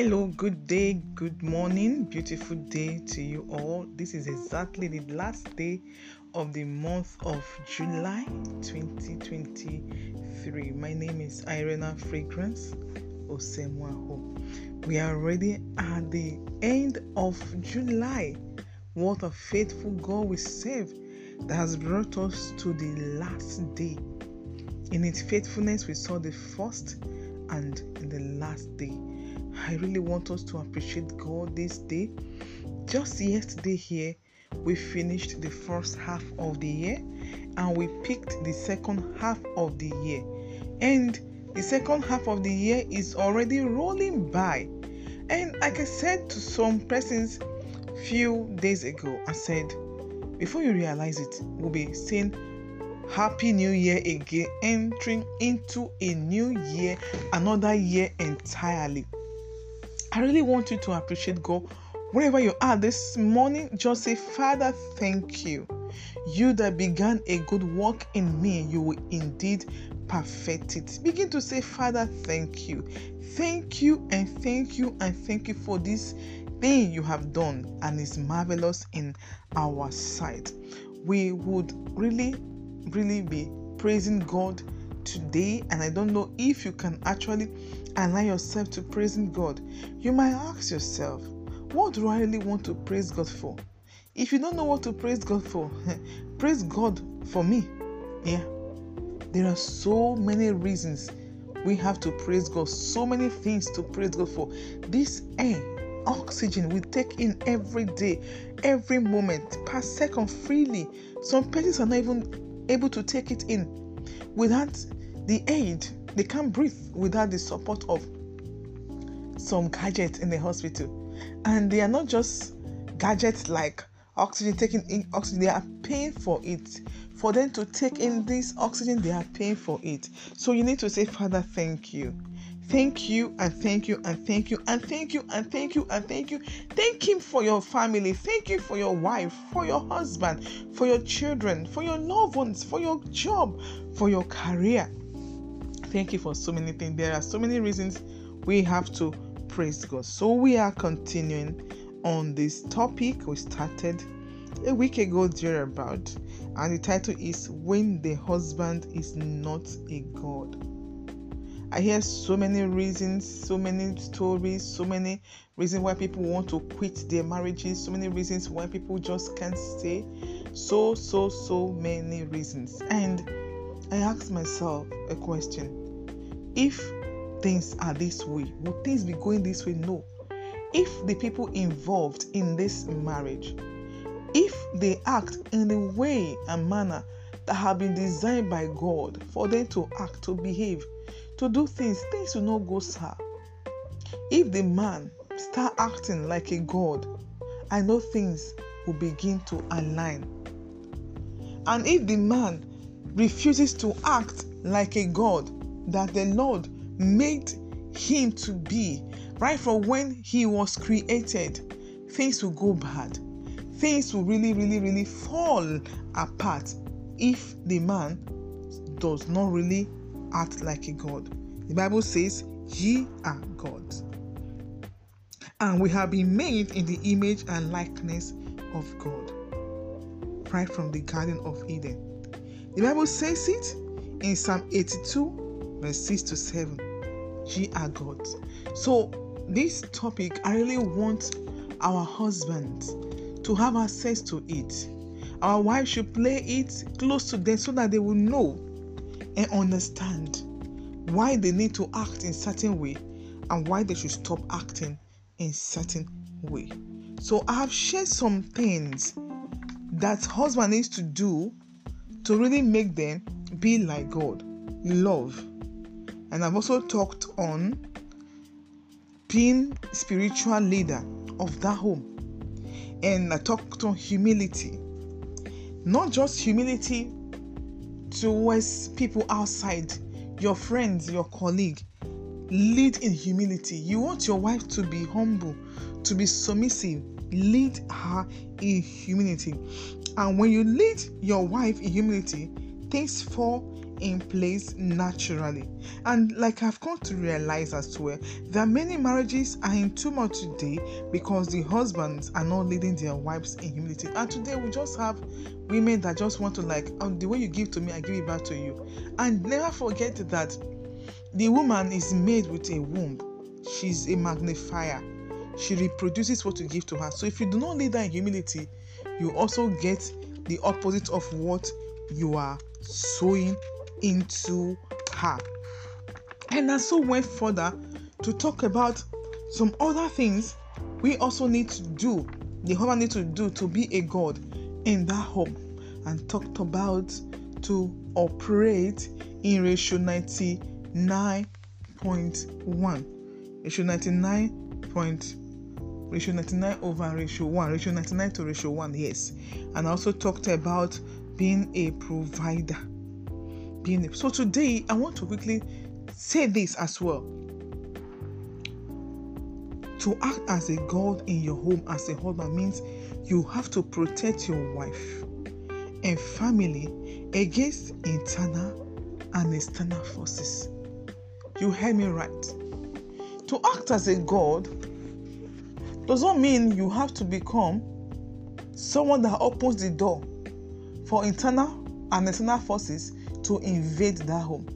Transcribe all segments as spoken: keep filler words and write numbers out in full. Hello, good day, good morning, beautiful day to you all. This is exactly the last day of the month of July twenty twenty-three. My name is Irena Fragrance Osemwaho. We are already at the end of July. What a faithful God we serve that has brought us to the last day. In His faithfulness, we saw the first and the last day. I really want us to appreciate God this day. Just yesterday here, we finished the first half of the year and we picked the second half of the year. And the second half of the year is already rolling by. And like I said to some persons a few days ago, I said, before you realize it, we'll be saying Happy New Year again, entering into a new year, another year entirely. I really want you to appreciate God. Wherever you are this morning, just say, Father, thank you. You that began a good work in me, you will indeed perfect it. Begin to say, Father, thank you. Thank you and thank you and thank you for this thing you have done and is marvelous in our sight. We would really, really be praising God today, and I don't know if you can actually allow yourself to praising God. You might ask yourself, what do I really want to praise God for? If you don't know what to praise God for, praise God for me. Yeah, there are so many reasons we have to praise God, so many things to praise God for. This air, oxygen we take in every day, every moment, per second, freely. Some persons are not even able to take it in. Without the aid, they can't breathe without the support of some gadgets in the hospital. And they are not just gadgets like oxygen, taking in oxygen, they are paying for it. For them to take in this oxygen, they are paying for it. So you need to say, Father, thank you. Thank you and thank you and thank you and thank you and thank you and thank you. Thank Him for your family. Thank you for your wife, for your husband, for your children, for your loved ones, for your job, for your career. Thank you for so many things. There are so many reasons we have to praise God. So we are continuing on this topic we started a week ago thereabout. And the title is When the Husband is Not a God. I hear so many reasons, so many stories, so many reasons why people want to quit their marriages, so many reasons why people just can't stay, so, so, so many reasons. And I asked myself a question. If things are this way, would things be going this way? No. If the people involved in this marriage, if they act in the way and manner that have been designed by God for them to act, to behave, to do things, things will not go sour. If the man start acting like a god, I know things will begin to align. And if the man refuses to act like a god that the Lord made him to be, right from when he was created, things will go bad. Things will really, really, really fall apart if the man does not really act like a god. The Bible says, ye are gods, and we have been made in the image and likeness of God, right from the Garden of Eden. The Bible says it in Psalm eighty-two, verse six to seven. Ye are gods. So this topic, I really want our husbands to have access to it. Our wives should play it close to them so that they will know and understand why they need to act in certain way and why they should stop acting in certain way. So I have shared some things that husband needs to do to really make them be like God, love. And I've also talked on being spiritual leader of that home. And I talked on humility, not just humility towards people outside, your friends, your colleague. Lead in humility. You want your wife to be humble, to be submissive. Lead her in humility. And when you lead your wife in humility, things fall in place naturally. And like I've come to realize as well, that many marriages are in turmoil today because the husbands are not leading their wives in humility. And today we just have women that just want to like, oh, the way you give to me, I give it back to you. And never forget that the woman is made with a womb. She's a magnifier. She reproduces what you give to her. So if you do not lead her in humility, you also get the opposite of what you are sowing into her. And I so went further to talk about some other things we also need to do, the husband need to do to be a god in that home, and talked about to operate in ratio ninety-nine point one, ratio ninety-nine point one, ratio ninety-nine over ratio one, ratio ninety-nine to ratio one, yes. And I also talked about being a provider. Being a, so today, I want to quickly say this as well. To act as a god in your home as a husband means you have to protect your wife and family against internal and external forces. You heard me right. To act as a god does not mean you have to become someone that opens the door for internal and external forces to invade that home.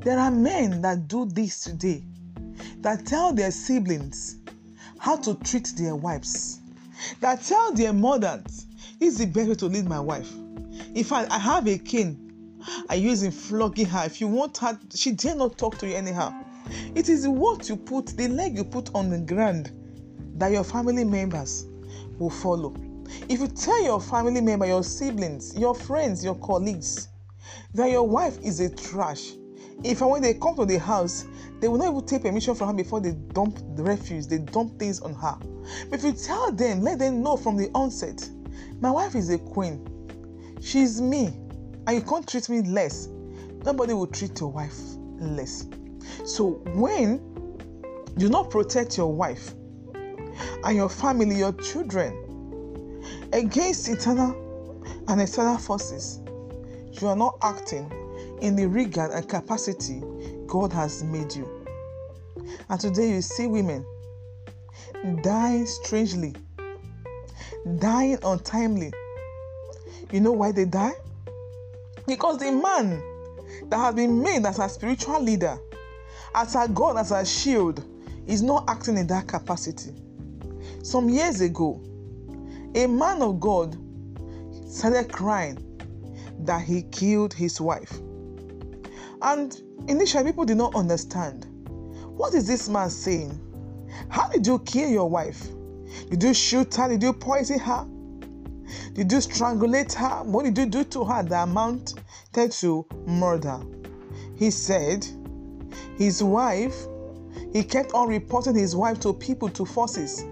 There are men that do this today, that tell their siblings how to treat their wives, that tell their mothers, this is the best way to lead my wife. In fact, I have a cane, I use in flogging her. If you want her, she dare not talk to you anyhow. It is what you put, the leg you put on the ground, that your family members will follow. If you tell your family member, your siblings, your friends, your colleagues, that your wife is a trash, if and when they come to the house, they will not even take permission from her before they dump the refuse, they dump things on her. But if you tell them, let them know from the onset, my wife is a queen, she's me, and you can't treat me less, nobody will treat your wife less. So when you do not protect your wife and your family, your children, against internal and external forces, you are not acting in the regard and capacity God has made you. And today you see women dying strangely, dying untimely. You know why they die? Because the man that has been made as a spiritual leader, as a God, as a shield, is not acting in that capacity. Some years ago, a man of God started crying that he killed his wife. And initially, people did not understand. What is this man saying? How did you kill your wife? Did you shoot her? Did you poison her? Did you strangulate her? What did you do to her that amounted to murder? He said his wife, he kept on reporting his wife to people, to forces.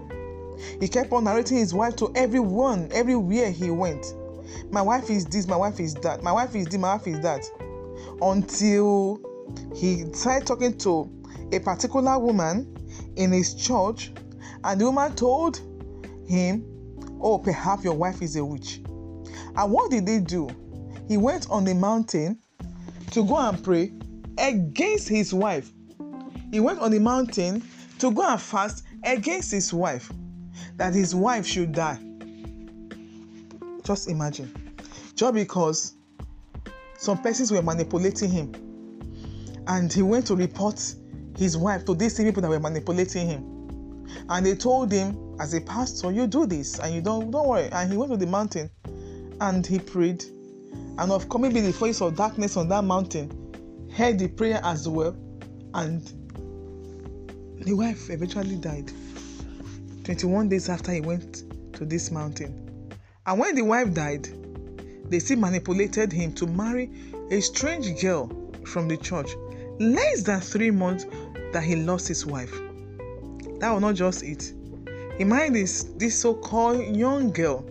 He kept on narrating his wife to everyone, everywhere he went. My wife is this, my wife is that, my wife is this, my wife is that. Until he started talking to a particular woman in his church, and the woman told him, oh, perhaps your wife is a witch. And what did they do? He went on the mountain to go and pray against his wife. He went on the mountain to go and fast against his wife, that his wife should die. Just imagine. Just because some persons were manipulating him, and he went to report his wife to these same people that were manipulating him, and they told him, as a pastor, you do this and you don't don't worry. And he went to the mountain and he prayed, and of coming be the voice of darkness on that mountain heard the prayer as well, and the wife eventually died twenty-one days after he went to this mountain. And when the wife died, they still manipulated him to marry a strange girl from the church. Less than three months that he lost his wife. That was not just it. He married this, this so-called young girl,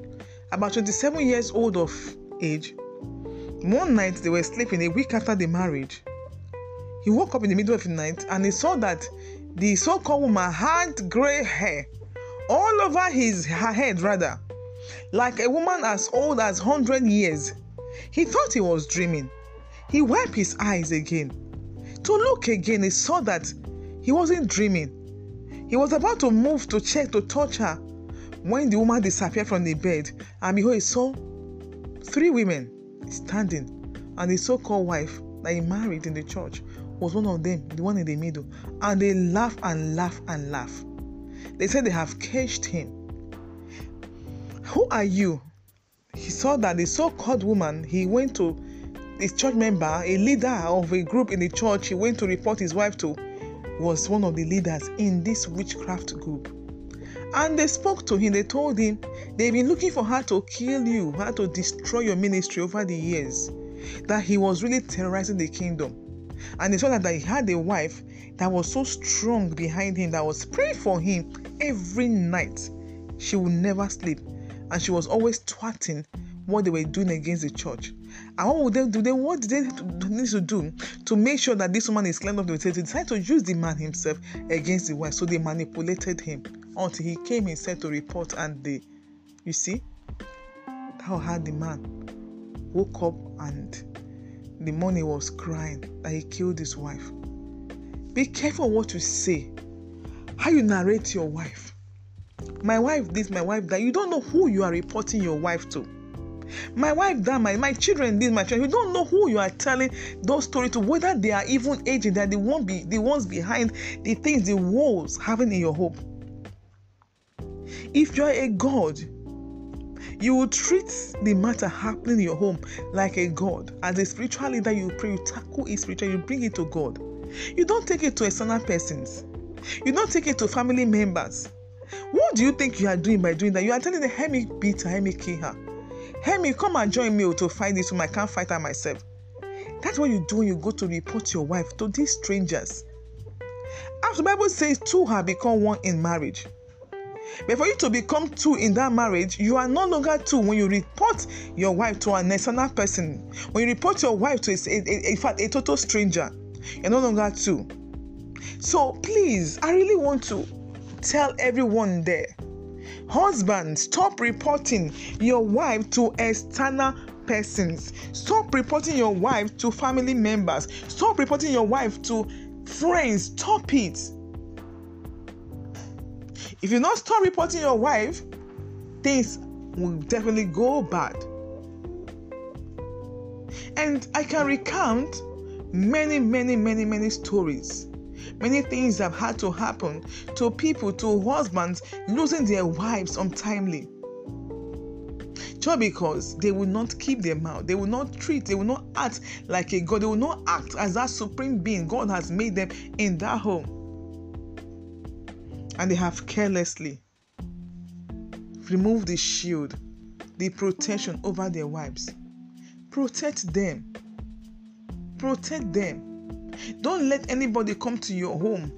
about twenty-seven years old of age. One night they were sleeping, a week after the marriage. He woke up in the middle of the night and he saw that the so-called woman had grey hair all over his her head, rather, like a woman as old as one hundred years. He thought he was dreaming. He wiped his eyes again. To look again, he saw that he wasn't dreaming. He was about to move to check, to touch her, when the woman disappeared from the bed, and behold, he saw three women standing, and his so-called wife that he married in the church was one of them, the one in the middle, and they laugh and laugh and laugh. They said they have caged him. Who are you? He saw that the so-called woman, he went to his church member, a leader of a group in the church, he went to report his wife to, was one of the leaders in this witchcraft group. And they spoke to him, they told him, they've been looking for her to kill you, her to destroy your ministry over the years, that he was really terrorizing the kingdom. And they saw that he had a wife that was so strong behind him, that was praying for him every night. She would never sleep. And she was always twatting what they were doing against the church. And what would they do? They, what did they need to do to make sure that this woman is cleansed of the church? They decided to use the man himself against the wife. So they manipulated him until he came himself to report. And they, you see, how hard the man woke up, and the morning was crying that he killed his wife. Be careful what you say, how you narrate your wife. My wife this, my wife that. You don't know who you are reporting your wife to. My wife that, my, my children this, my children. You don't know who you are telling those stories to, whether they are even aging, that they won't be the ones behind the things, the walls having in your home. If you are a God, you will treat the matter happening in your home like a God. As a spiritual leader, you pray, you tackle it spiritually, you bring it to God. You don't take it to external persons. You don't take it to family members. What do you think you are doing by doing that? You are telling them, help me beat her, help me kill her. Help me, come and join me to fight this woman. I can't fight her myself. That's what you do when you go to report your wife to these strangers. As the Bible says, two have become one in marriage. But for you to become two in that marriage, you are no longer two when you report your wife to an external person. When you report your wife to a, a, a, a total stranger, you're no longer two. So please, I really want to tell everyone there, husband, stop reporting your wife to external persons. Stop reporting your wife to family members. Stop reporting your wife to friends. Stop it. If you don't stop reporting your wife, things will definitely go bad. And I can recount many, many, many, many stories. Many things have had to happen to people, to husbands losing their wives untimely. Just because they will not keep their mouth, they will not treat, they will not act like a God, they will not act as that supreme being God has made them in that home. And they have carelessly removed the shield, the protection over their wives. Protect them. Protect them. Don't let anybody come to your home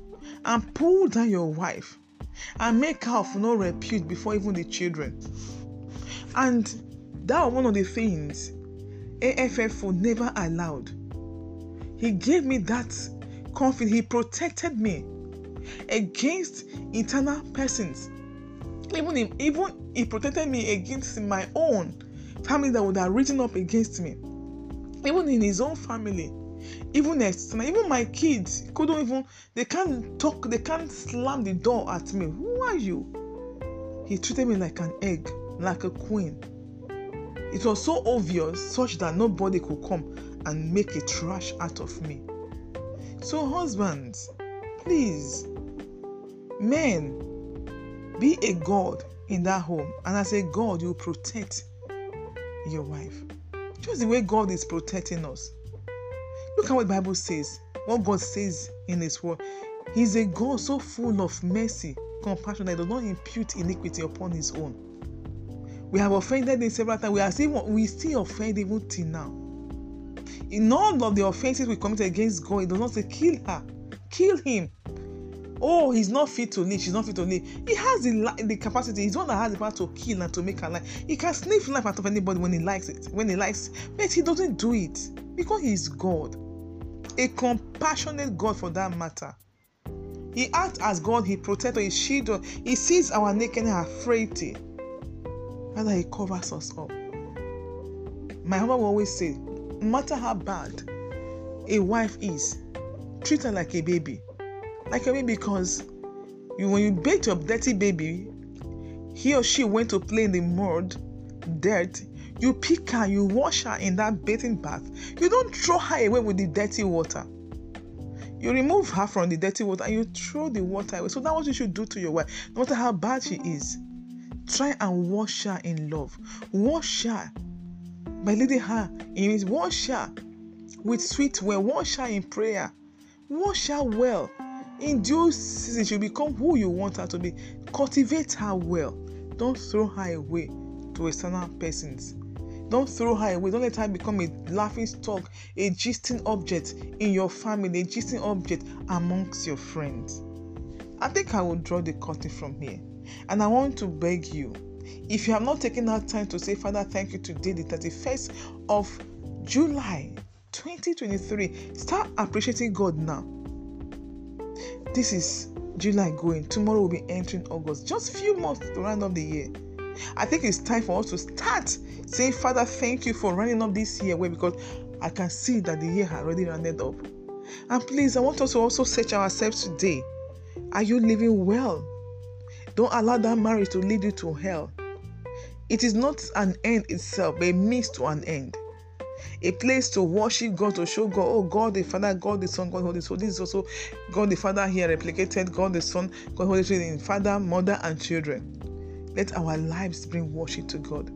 and pull down your wife and make her of no repute before even the children. And that was one of the things A F F O never allowed. He gave me that confidence. He protected me against internal persons. Even if, even he protected me against my own family that would have risen up against me. Even in his own family. Even external, even my kids couldn't even, they can't talk, they can't slam the door at me. Who are you? He treated me like an egg, like a queen. It was so obvious, such that nobody could come and make a trash out of me. So husbands, please, men, be a God in that home. And as a God, you protect your wife. Just the way God is protecting us. Look at what the Bible says, what God says in His word. He's a God so full of mercy, compassion, that does not impute iniquity upon His own. We have offended Him several times. We are still, we still offend even till now. In all of the offenses we commit against God, it does not say kill her, kill him. Oh, he's not fit to live, she's not fit to live. He has the, the capacity, he's the one that has the power to kill and to make her life. He can sniff life out of anybody when he likes it, when he likes, but he doesn't do it because he's God. A compassionate God for that matter. He acts as God, he protects us, he shields us, he sees our nakedness and frailty. Rather, he covers us up. My husband will always say, no matter how bad a wife is, treat her like a baby. Like a baby, because you, when you bait your dirty baby, he or she went to play in the mud, dirt, you pick her, you wash her in that bathing bath. You don't throw her away with the dirty water. You remove her from the dirty water and you throw the water away. So that's what you should do to your wife. No matter how bad she is, try and wash her in love. Wash her by leading her in it. Wash her with sweet well. Wash her in prayer. Wash her well. In due season, she'll become who you want her to be. Cultivate her well. Don't throw her away to external persons. Don't throw her away. Don't let her become a laughing stock, a gisting object in your family, a gisting object amongst your friends. I think I will draw the curtain from here. And I want to beg you, if you have not taken that time to say, Father, thank you today, the thirty-first of July, twenty twenty-three, start appreciating God now. This is July going. Tomorrow will be entering August. Just a few months to round up the year. I think it's time for us to start saying, Father, thank you for running up this year, well, because I can see that the year has already rounded up. And please, I want us to also search ourselves today. Are you living well? Don't allow that marriage to lead you to hell. It is not an end itself, but a means to an end. A place to worship God, to show God, oh, God the Father, God the Son, God the Holy Spirit. So this is also God the Father here replicated, God the Son, God the Holy Spirit in Father, Mother, and children. Let our lives bring worship to God.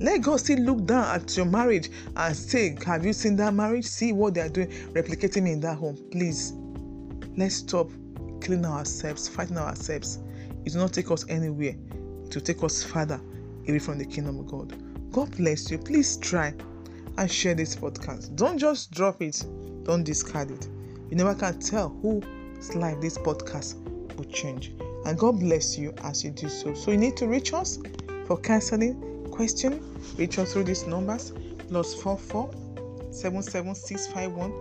Let God still look down at your marriage and say, have you seen that marriage? See what they are doing, replicating in that home. Please, let's stop killing ourselves, fighting ourselves. It does not take us anywhere. It will take us further away from the kingdom of God. God bless you. Please try and share this podcast. Don't just drop it. Don't discard it. You never can tell whose life this podcast will change. And God bless you as you do so. So you need to reach us for counseling, question, reach us through these numbers, plus four four seven seven six five one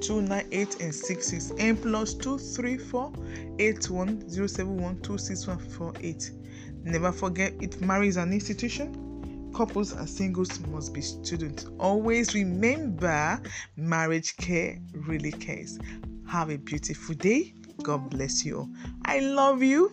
two nine eight and six six, and plus two three four eight one zero seven one two six one four eight. Never forget, it marries an institution. Couples and singles must be students. Always remember, marriage care really cares. Have a beautiful day. God bless you all. I love you.